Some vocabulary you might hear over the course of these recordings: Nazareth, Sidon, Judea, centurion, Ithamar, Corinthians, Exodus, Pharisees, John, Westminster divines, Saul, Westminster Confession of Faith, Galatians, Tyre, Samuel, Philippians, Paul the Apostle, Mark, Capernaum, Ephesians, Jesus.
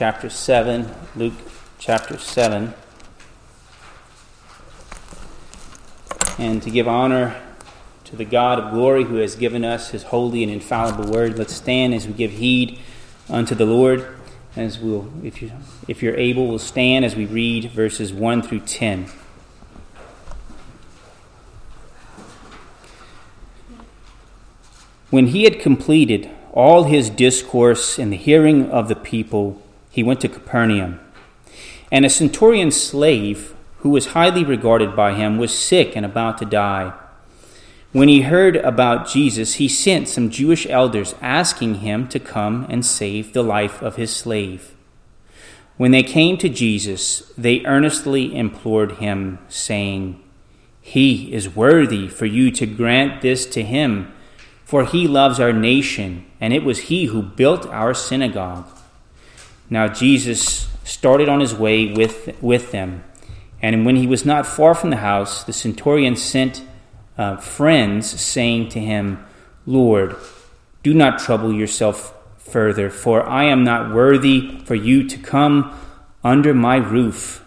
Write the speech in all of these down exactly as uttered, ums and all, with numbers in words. chapter seven, Luke chapter seven. And to give honor to the God of glory who has given us his holy and infallible word, let's stand as we give heed unto the Lord. As we'll, if you, if you're able, we'll stand as we read verses one through ten. When he had completed all his discourse in the hearing of the people, he went to Capernaum. And a centurion slave, who was highly regarded by him, was sick and about to die. When he heard about Jesus, he sent some Jewish elders asking him to come and save the life of his slave. When they came to Jesus, they earnestly implored him, saying, "He is worthy for you to grant this to him, for he loves our nation, and it was he who built our synagogue." Now Jesus started on his way with, with them. And when he was not far from the house, the centurion sent uh, friends, saying to him, "Lord, do not trouble yourself further, for I am not worthy for you to come under my roof.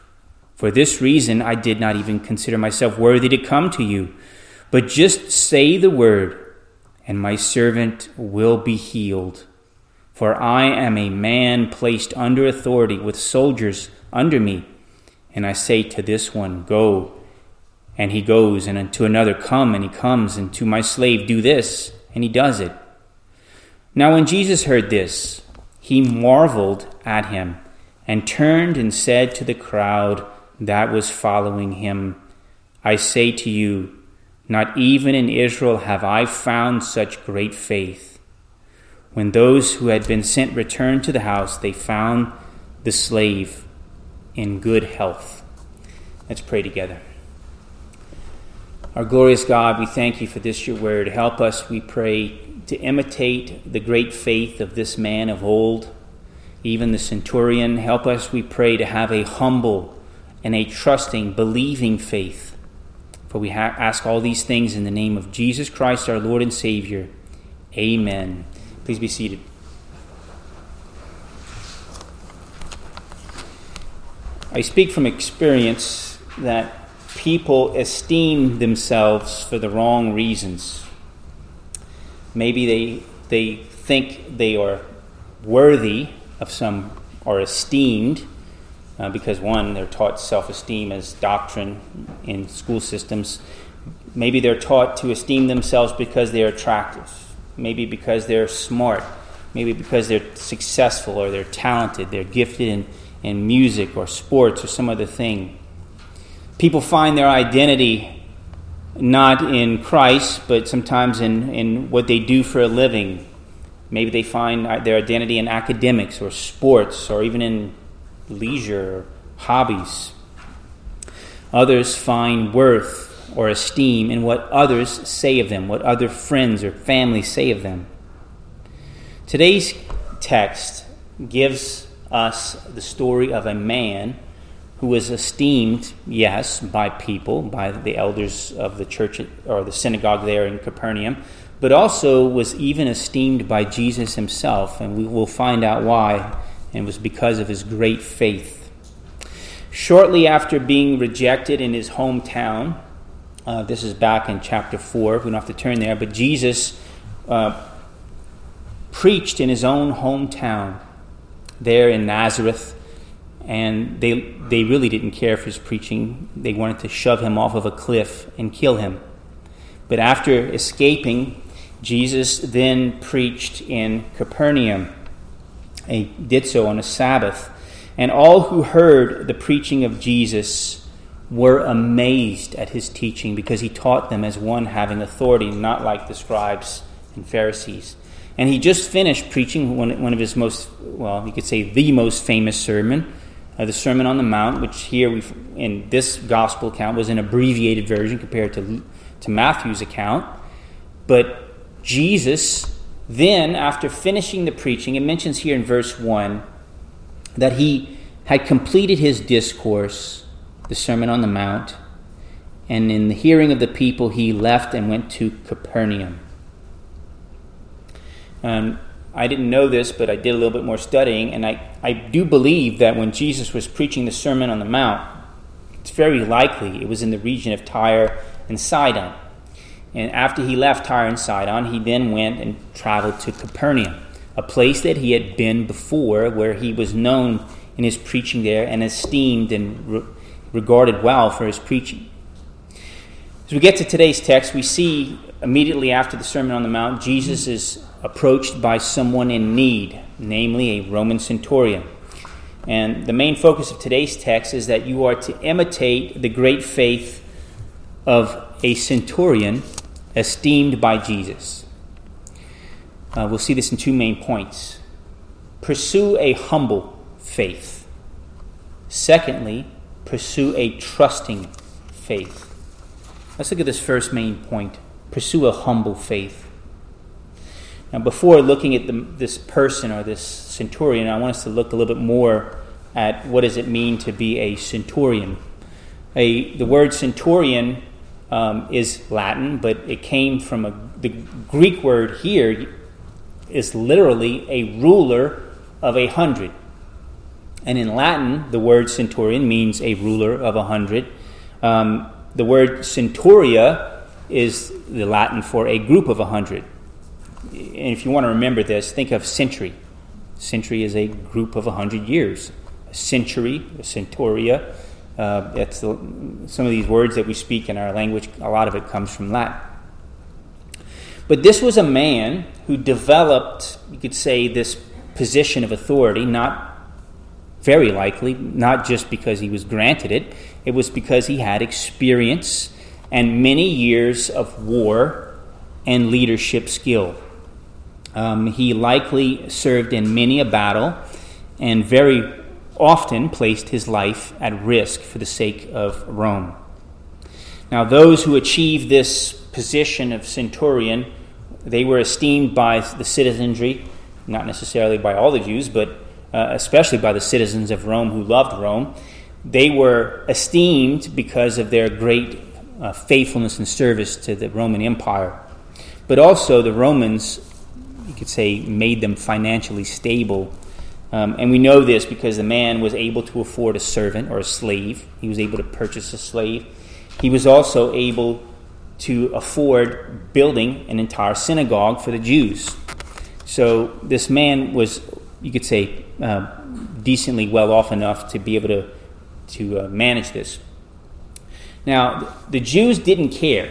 For this reason I did not even consider myself worthy to come to you, but just say the word, and my servant will be healed. For I am a man placed under authority with soldiers under me. And I say to this one, 'Go,' and he goes, and to another, 'Come,' and he comes, and to my slave, 'Do this,' and he does it." Now when Jesus heard this, he marveled at him, and turned and said to the crowd that was following him, "I say to you, not even in Israel have I found such great faith." When those who had been sent returned to the house, they found the slave in good health. Let's pray together. Our glorious God, we thank you for this, your word. Help us, we pray, to imitate the great faith of this man of old, even the centurion. Help us, we pray, to have a humble and a trusting, believing faith. For we ha- ask all these things in the name of Jesus Christ, our Lord and Savior. Amen. Please be seated. I speak from experience that people esteem themselves for the wrong reasons. Maybe they they think they are worthy of some, or esteemed, uh, because one, they're taught self-esteem as doctrine in school systems. Maybe they're taught to esteem themselves because they're attractive, maybe because they're smart, maybe because they're successful or they're talented, they're gifted in in music or sports or some other thing. People find their identity not in Christ, but sometimes in, in what they do for a living. Maybe they find their identity in academics or sports or even in leisure or hobbies. Others find worth or esteem in what others say of them, what other friends or family say of them. Today's text gives us the story of a man who was esteemed, yes, by people, by the elders of the church or the synagogue there in Capernaum, but also was even esteemed by Jesus himself, and we will find out why, and it was because of his great faith. Shortly after being rejected in his hometown, uh, this is back in chapter four, we don't have to turn there, but Jesus uh, preached in his own hometown, there in Nazareth, and they they really didn't care for his preaching. They wanted to shove him off of a cliff and kill him. But after escaping, Jesus then preached in Capernaum. He did so on a Sabbath. And all who heard the preaching of Jesus were amazed at his teaching, because he taught them as one having authority, not like the scribes and Pharisees. And he just finished preaching one, one of his most, well, you could say the most famous sermon, uh, the Sermon on the Mount, which here we, in this gospel account, was an abbreviated version compared to, to Matthew's account. But Jesus then, after finishing the preaching, it mentions here in verse one that he had completed his discourse, the Sermon on the Mount, and in the hearing of the people, he left and went to Capernaum. Um, I didn't know this, but I did a little bit more studying, and I, I do believe that when Jesus was preaching the Sermon on the Mount, it's very likely it was in the region of Tyre and Sidon. And after he left Tyre and Sidon, he then went and traveled to Capernaum, a place that he had been before, where he was known in his preaching there and esteemed and re- regarded well for his preaching. As we get to today's text, we see immediately after the Sermon on the Mount, Jesus is approached by someone in need, namely a Roman centurion. And the main focus of today's text is that you are to imitate the great faith of a centurion esteemed by Jesus. Uh, we'll see this in two main points. Pursue a humble faith. Secondly, pursue a trusting faith. Let's look at this first main point. Pursue a humble faith. Now, before looking at the, this person or this centurion, I want us to look a little bit more at what does it mean to be a centurion. A, the word centurion um, is Latin, but it came from a, the Greek word here is literally a ruler of a hundred. And in Latin, the word centurion means a ruler of a hundred. Um, the word centuria is the Latin for a group of a hundred. And if you want to remember this, think of century. Century is a group of one hundred years. A century, a centuria. Uh, that's the, some of these words that we speak in our language, a lot of it comes from Latin. But this was a man who developed, you could say, this position of authority, not very likely, not just because he was granted it. It was because he had experience and many years of war and leadership skill. Um, he likely served in many a battle and very often placed his life at risk for the sake of Rome. Now, those who achieved this position of centurion, they were esteemed by the citizenry, not necessarily by all the Jews, but uh, especially by the citizens of Rome who loved Rome. They were esteemed because of their great uh, faithfulness and service to the Roman Empire. But also the Romans, you could say, made them financially stable. Um, and we know this because the man was able to afford a servant or a slave. He was able to purchase a slave. He was also able to afford building an entire synagogue for the Jews. So this man was, you could say, uh, decently well off enough to be able to, to uh, manage this. Now, the Jews didn't care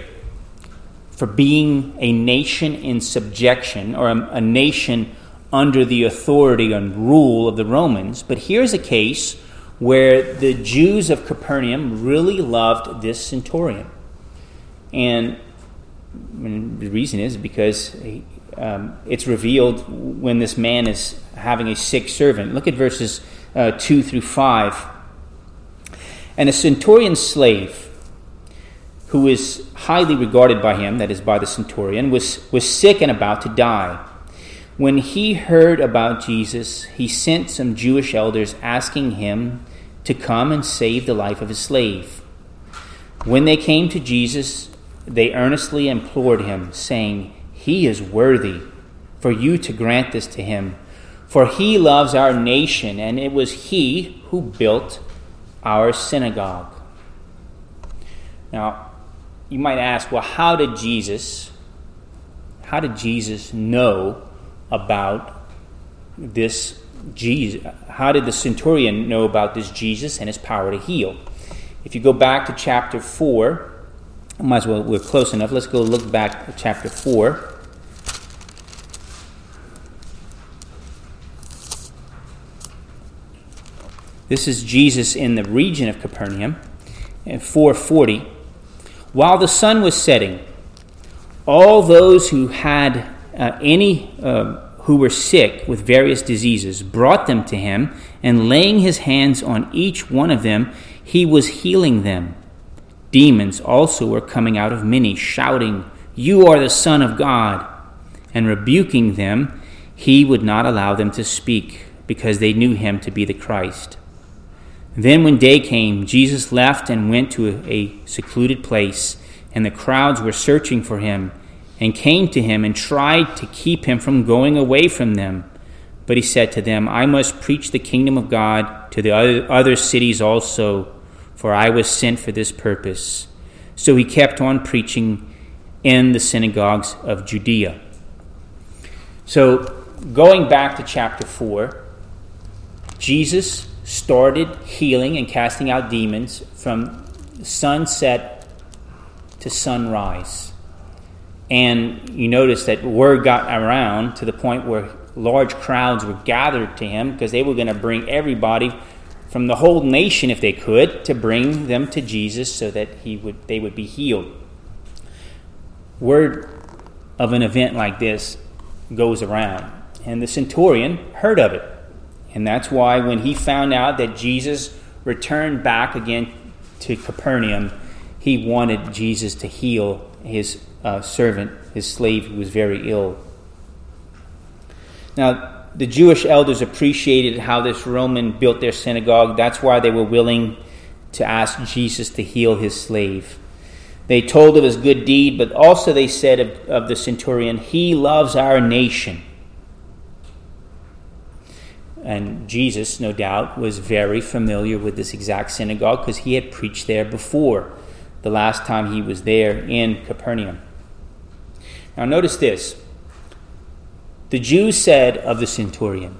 for being a nation in subjection or a, a nation under the authority and rule of the Romans. But here's a case where the Jews of Capernaum really loved this centurion. And, and the reason is because um, it's revealed when this man is having a sick servant. Look at verses uh, two through five. And a centurion's slave, who is highly regarded by him, that is by the centurion, was, was sick and about to die. When he heard about Jesus, he sent some Jewish elders asking him to come and save the life of his slave. When they came to Jesus, they earnestly implored him, saying, "He is worthy for you to grant this to him, for he loves our nation, and it was he who built our synagogue." Now, you might ask, well, how did Jesus, how did Jesus know about this Jesus? How did the centurion know about this Jesus and his power to heal? If you go back to chapter four, might as well, we're close enough. Let's go look back at chapter four. This is Jesus in the region of Capernaum, in four forty. While the sun was setting, all those who had uh, any uh, who were sick with various diseases brought them to him, and laying his hands on each one of them, he was healing them. Demons also were coming out of many, shouting, "You are the Son of God!" And rebuking them, he would not allow them to speak, because they knew him to be the Christ. Then when day came, Jesus left and went to a secluded place, and the crowds were searching for him, and came to him and tried to keep him from going away from them. But he said to them, I must preach the kingdom of God to the other cities also, for I was sent for this purpose. So he kept on preaching in the synagogues of Judea. So going back to chapter four, Jesus started healing and casting out demons from sunset to sunrise. And you notice that word got around to the point where large crowds were gathered to him, because they were going to bring everybody from the whole nation, if they could, to bring them to Jesus so that he would, they would be healed. Word of an event like this goes around. And the centurion heard of it. And that's why when he found out that Jesus returned back again to Capernaum, he wanted Jesus to heal his uh, servant, his slave who was very ill. Now, the Jewish elders appreciated how this Roman built their synagogue. That's why they were willing to ask Jesus to heal his slave. They told of his good deed, but also they said of, of the centurion, he loves our nation. And Jesus, no doubt, was very familiar with this exact synagogue because he had preached there before, the last time he was there in Capernaum. Now notice this. The Jews said of the centurion,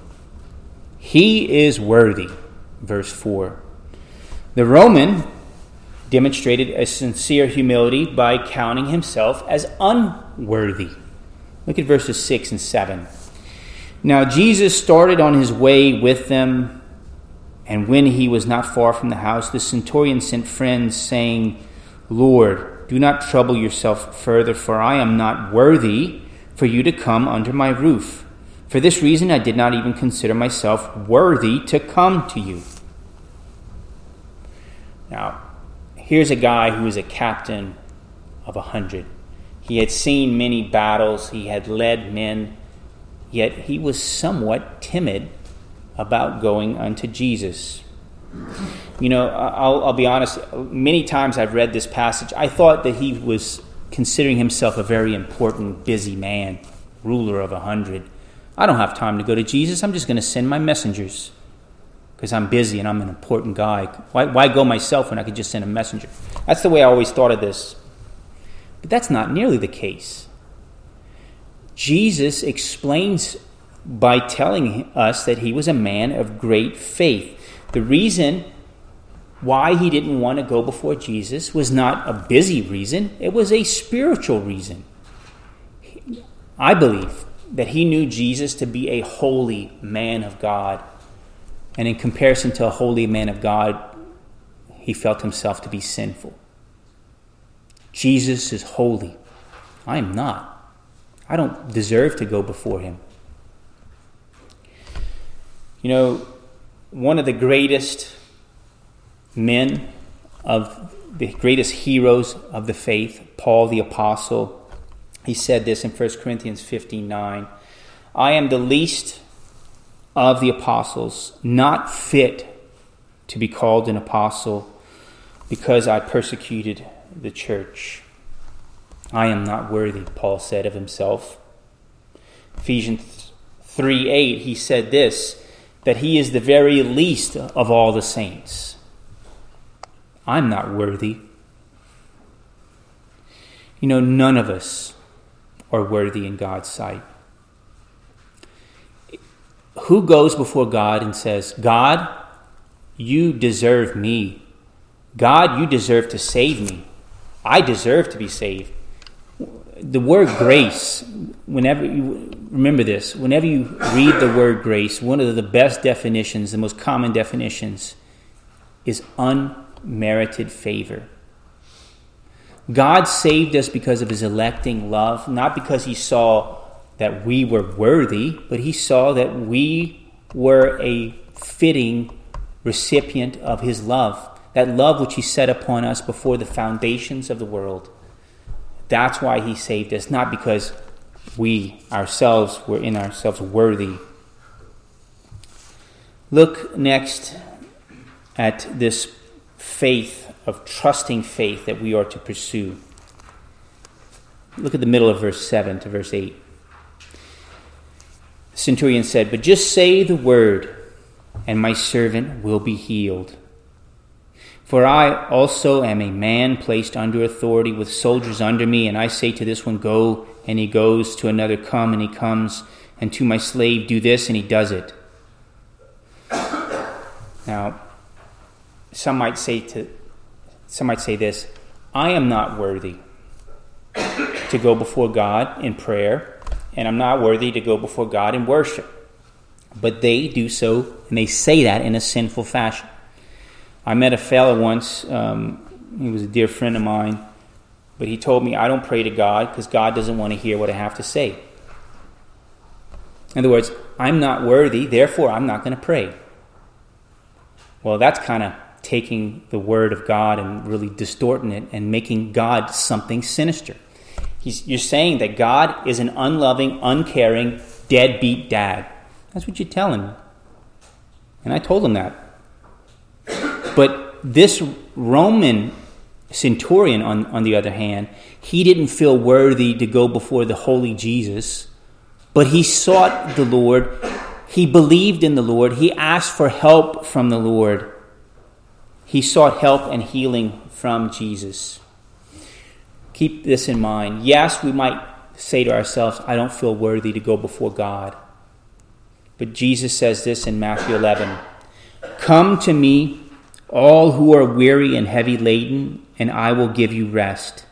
he is worthy, verse four. The Roman demonstrated a sincere humility by counting himself as unworthy. Look at verses six and seven. Now Jesus started on his way with them, and when he was not far from the house, the centurion sent friends, saying, Lord, do not trouble yourself further, for I am not worthy for you to come under my roof. For this reason I did not even consider myself worthy to come to you. Now, here's a guy who is a captain of a hundred. He had seen many battles, he had led men, yet he was somewhat timid about going unto Jesus. You know, I'll, I'll be honest, many times I've read this passage, I thought that he was considering himself a very important, busy man, ruler of a hundred. I don't have time to go to Jesus. I'm just going to send my messengers because I'm busy and I'm an important guy. Why, why go myself when I could just send a messenger? That's the way I always thought of this. But that's not nearly the case. Jesus explains by telling us that he was a man of great faith. The reason why he didn't want to go before Jesus was not a busy reason. It was a spiritual reason. I believe that he knew Jesus to be a holy man of God. And in comparison to a holy man of God, he felt himself to be sinful. Jesus is holy. I am not. I don't deserve to go before him. You know, one of the greatest men, of the greatest heroes of the faith, Paul the Apostle, he said this in First Corinthians fifteen nine, I am the least of the apostles, not fit to be called an apostle because I persecuted the church. I am not worthy, Paul said of himself. Ephesians three eight, he said this, that he is the very least of all the saints. I'm not worthy. You know, none of us are worthy in God's sight. Who goes before God and says, God, you deserve me. God, you deserve to save me. I deserve to be saved. The word grace, whenever you remember this, whenever you read the word grace, one of the best definitions, the most common definitions, is unmerited favor. God saved us because of his electing love, not because he saw that we were worthy, but he saw that we were a fitting recipient of his love, that love which he set upon us before the foundations of the world. That's why he saved us, not because we ourselves were in ourselves worthy. Look next at this faith of trusting faith that we are to pursue. Look at the middle of verse seven to verse eight. The centurion said, "But just say the word, and my servant will be healed. For I also am a man placed under authority with soldiers under me, and I say to this one, 'Go,' and he goes; to another, 'Come,' and he comes; and to my slave, 'Do this,' and he does it." Now, some might say to, some might say this, I am not worthy to go before God in prayer, and I'm not worthy to go before God in worship. But they do so, and they say that in a sinful fashion. I met a fellow once, um, he was a dear friend of mine, but he told me, "I don't pray to God because God doesn't want to hear what I have to say." In other words, I'm not worthy, therefore I'm not going to pray. Well, that's kind of taking the word of God and really distorting it and making God something sinister. He's, you're saying that God is an unloving, uncaring, deadbeat dad. That's what you're telling me. And I told him that. But this Roman centurion, on, on the other hand, he didn't feel worthy to go before the holy Jesus, but he sought the Lord. He believed in the Lord. He asked for help from the Lord. He sought help and healing from Jesus. Keep this in mind. Yes, we might say to ourselves, "I don't feel worthy to go before God." But Jesus says this in Matthew eleven, "Come to me, all who are weary and heavy laden, and I will give you rest.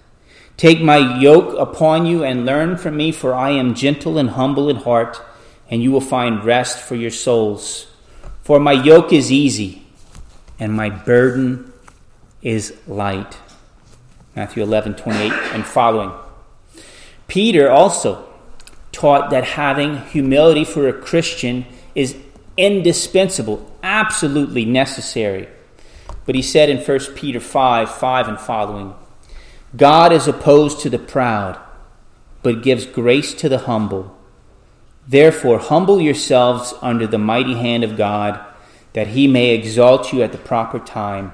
Take my yoke upon you and learn from me, for I am gentle and humble in heart, and you will find rest for your souls. For my yoke is easy, and my burden is light." Matthew eleven twenty-eight and following. Peter also taught that having humility for a Christian is indispensable, absolutely necessary. But he said in First Peter five five and following, "God is opposed to the proud, but gives grace to the humble. Therefore, humble yourselves under the mighty hand of God, that he may exalt you at the proper time,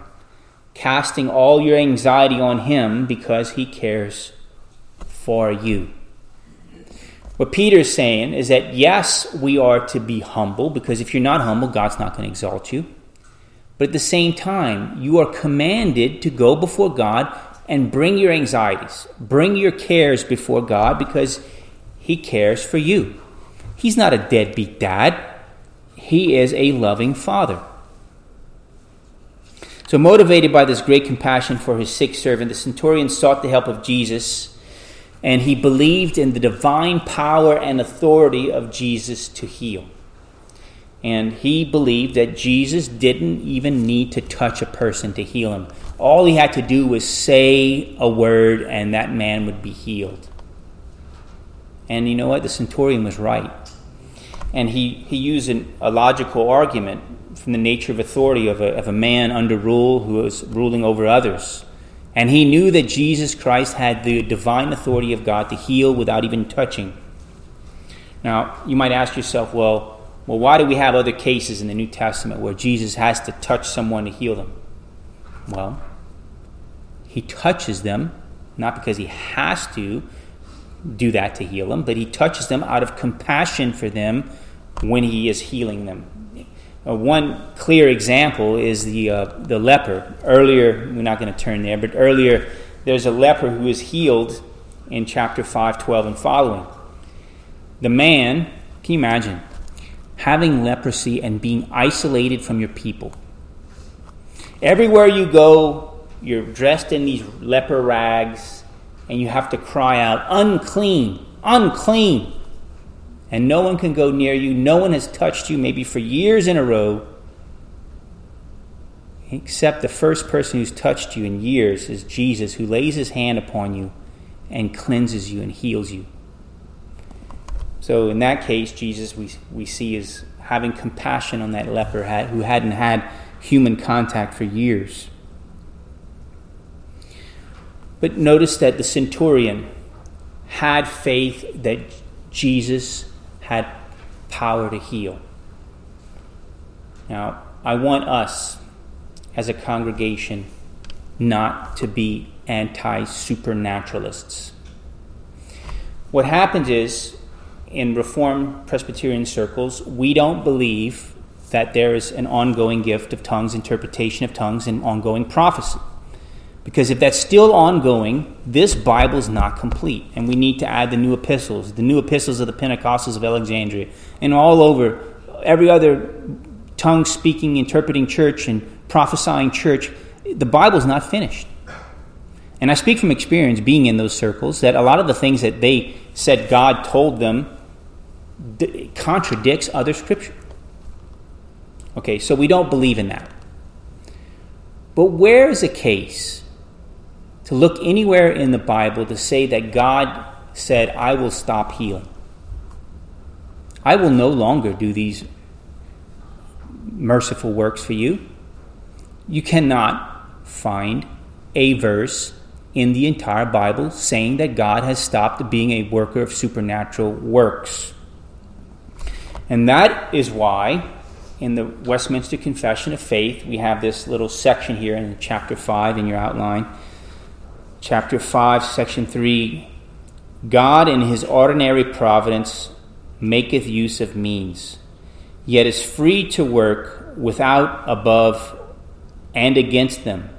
casting all your anxiety on him because he cares for you." What Peter is saying is that, yes, we are to be humble, because if you're not humble, God's not going to exalt you. But at the same time, you are commanded to go before God and bring your anxieties, bring your cares before God, because he cares for you. He's not a deadbeat dad. He is a loving father. So motivated by this great compassion for his sick servant, the centurion sought the help of Jesus, and he believed in the divine power and authority of Jesus to heal. And he believed that Jesus didn't even need to touch a person to heal him. All he had to do was say a word, and that man would be healed. And you know what? The centurion was right. And he, he used an, a logical argument from the nature of authority of a, of a man under rule who was ruling over others. And he knew that Jesus Christ had the divine authority of God to heal without even touching. Now, you might ask yourself, well, Well, why do we have other cases in the New Testament where Jesus has to touch someone to heal them? Well, he touches them, not because he has to do that to heal them, but he touches them out of compassion for them when he is healing them. Uh, one clear example is the uh, the leper. Earlier, we're not going to turn there, but earlier there's a leper who is healed in chapter five, twelve and following. The man, can you imagine? Having leprosy and being isolated from your people. Everywhere you go, you're dressed in these leper rags, and you have to cry out, "Unclean, unclean." And no one can go near you. No one has touched you, maybe for years in a row, except the first person who's touched you in years is Jesus, who lays his hand upon you and cleanses you and heals you. So in that case, Jesus, we we see, is having compassion on that leper who hadn't had human contact for years. But notice that the centurion had faith that Jesus had power to heal. Now, I want us as a congregation not to be anti-supernaturalists. What happens is, in Reformed Presbyterian circles, we don't believe that there is an ongoing gift of tongues, interpretation of tongues, and ongoing prophecy. Because if that's still ongoing, this Bible is not complete, and we need to add the new epistles, the new epistles of the Pentecostals of Alexandria, and all over, every other tongue-speaking, interpreting church and prophesying church, the Bible is not finished. And I speak from experience, being in those circles, that a lot of the things that they said God told them contradicts other Scripture. Okay, so we don't believe in that. But where is a case to look anywhere in the Bible to say that God said, I will stop healing? I will no longer do these merciful works for you. You cannot find a verse in the entire Bible saying that God has stopped being a worker of supernatural works. And that is why in the Westminster Confession of Faith, we have this little section here in chapter five in your outline. Chapter five, section three, God in his ordinary providence maketh use of means, yet is free to work without, above, and against them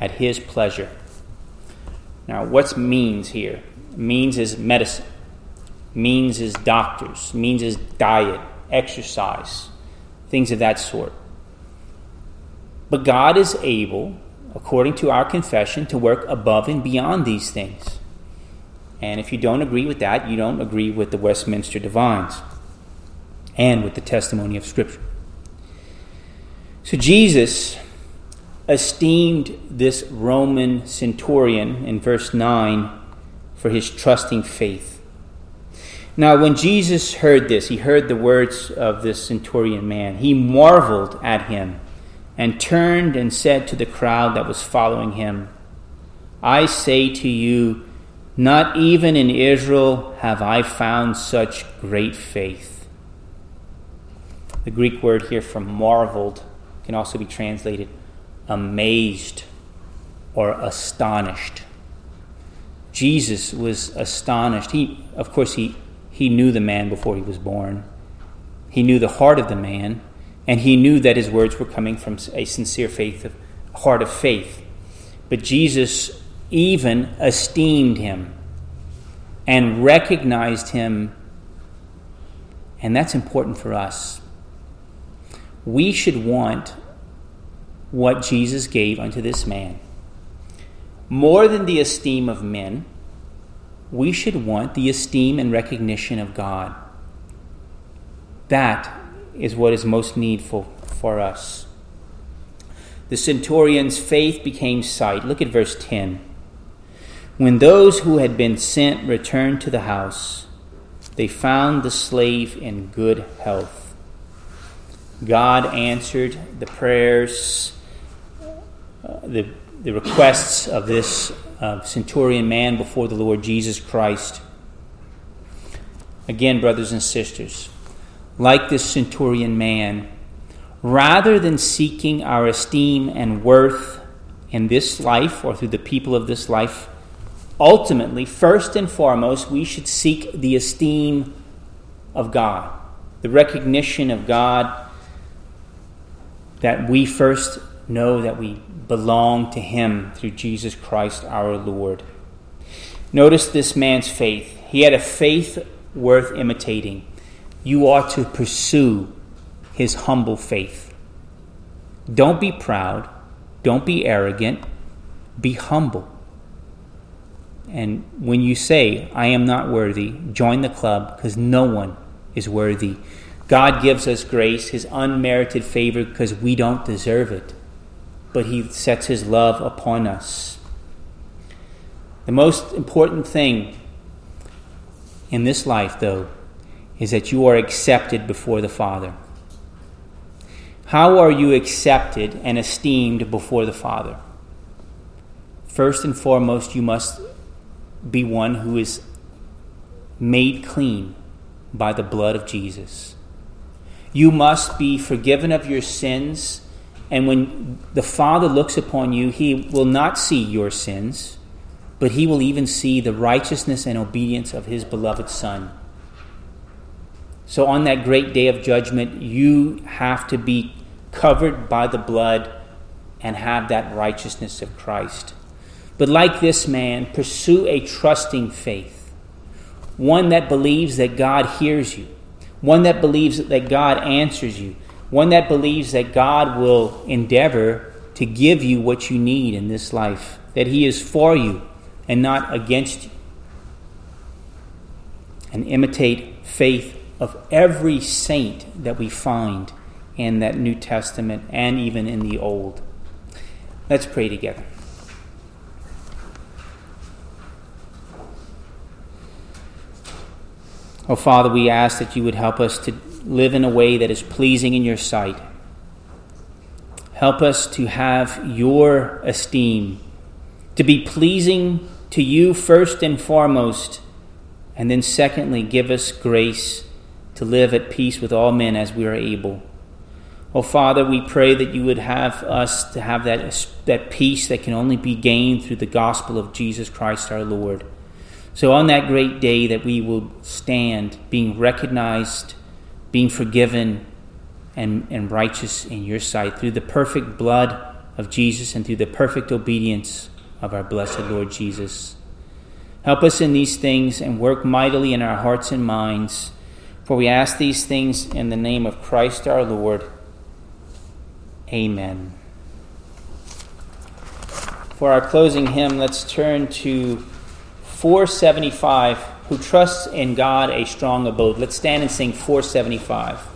at his pleasure. Now, what's means here? Means is medicine. Means is doctors. Means is diet, exercise, things of that sort. But God is able, according to our confession, to work above and beyond these things. And if you don't agree with that, you don't agree with the Westminster divines and with the testimony of Scripture. So Jesus esteemed this Roman centurion in verse nine for his trusting faith. Now, when Jesus heard this, he heard the words of this centurion man. He marveled at him and turned and said to the crowd that was following him, I say to you, not even in Israel have I found such great faith. The Greek word here for marveled can also be translated amazed or astonished. Jesus was astonished. He, of course, he He knew the man before he was born. He knew the heart of the man, and he knew that his words were coming from a sincere faith, of, heart of faith. But Jesus even esteemed him and recognized him, and that's important for us. We should want what Jesus gave unto this man. More than the esteem of men, we should want the esteem and recognition of God. That is what is most needful for us. The centurion's faith became sight. Look at verse ten. When those who had been sent returned to the house, they found the slave in good health. God answered the prayers, uh, the, the requests of this Uh, centurion man before the Lord Jesus Christ. Again, brothers and sisters, like this centurion man, rather than seeking our esteem and worth in this life or through the people of this life, ultimately, first and foremost, we should seek the esteem of God, the recognition of God, that we first know that we belong to him through Jesus Christ our Lord. Notice this man's faith. He had a faith worth imitating. You ought to pursue his humble faith. Don't be proud. Don't be arrogant. Be humble. And when you say, I am not worthy, join the club, because no one is worthy. God gives us grace, his unmerited favor, because we don't deserve it. But he sets his love upon us. The most important thing in this life, though, is that you are accepted before the Father. How are you accepted and esteemed before the Father? First and foremost, you must be one who is made clean by the blood of Jesus. You must be forgiven of your sins. And when the Father looks upon you, he will not see your sins, but he will even see the righteousness and obedience of his beloved Son. So on that great day of judgment, you have to be covered by the blood and have that righteousness of Christ. But like this man, pursue a trusting faith, one that believes that God hears you, one that believes that God answers you, one that believes that God will endeavor to give you what you need in this life, that he is for you and not against you. And imitate faith of every saint that we find in that New Testament and even in the Old. Let's pray together. Oh, Father, we ask that you would help us to live in a way that is pleasing in your sight. Help us to have your esteem, to be pleasing to you first and foremost, and then secondly, give us grace to live at peace with all men as we are able. Oh, Father, we pray that you would have us to have that, that peace that can only be gained through the gospel of Jesus Christ our Lord. So on that great day that we will stand being recognized, being forgiven, and, and righteous in your sight through the perfect blood of Jesus and through the perfect obedience of our blessed Lord Jesus. Help us in these things and work mightily in our hearts and minds, for we ask these things in the name of Christ our Lord. Amen. For our closing hymn, let's turn to four seventy-five, Who Trusts in God a Strong Abode. Let's stand and sing four seventy-five.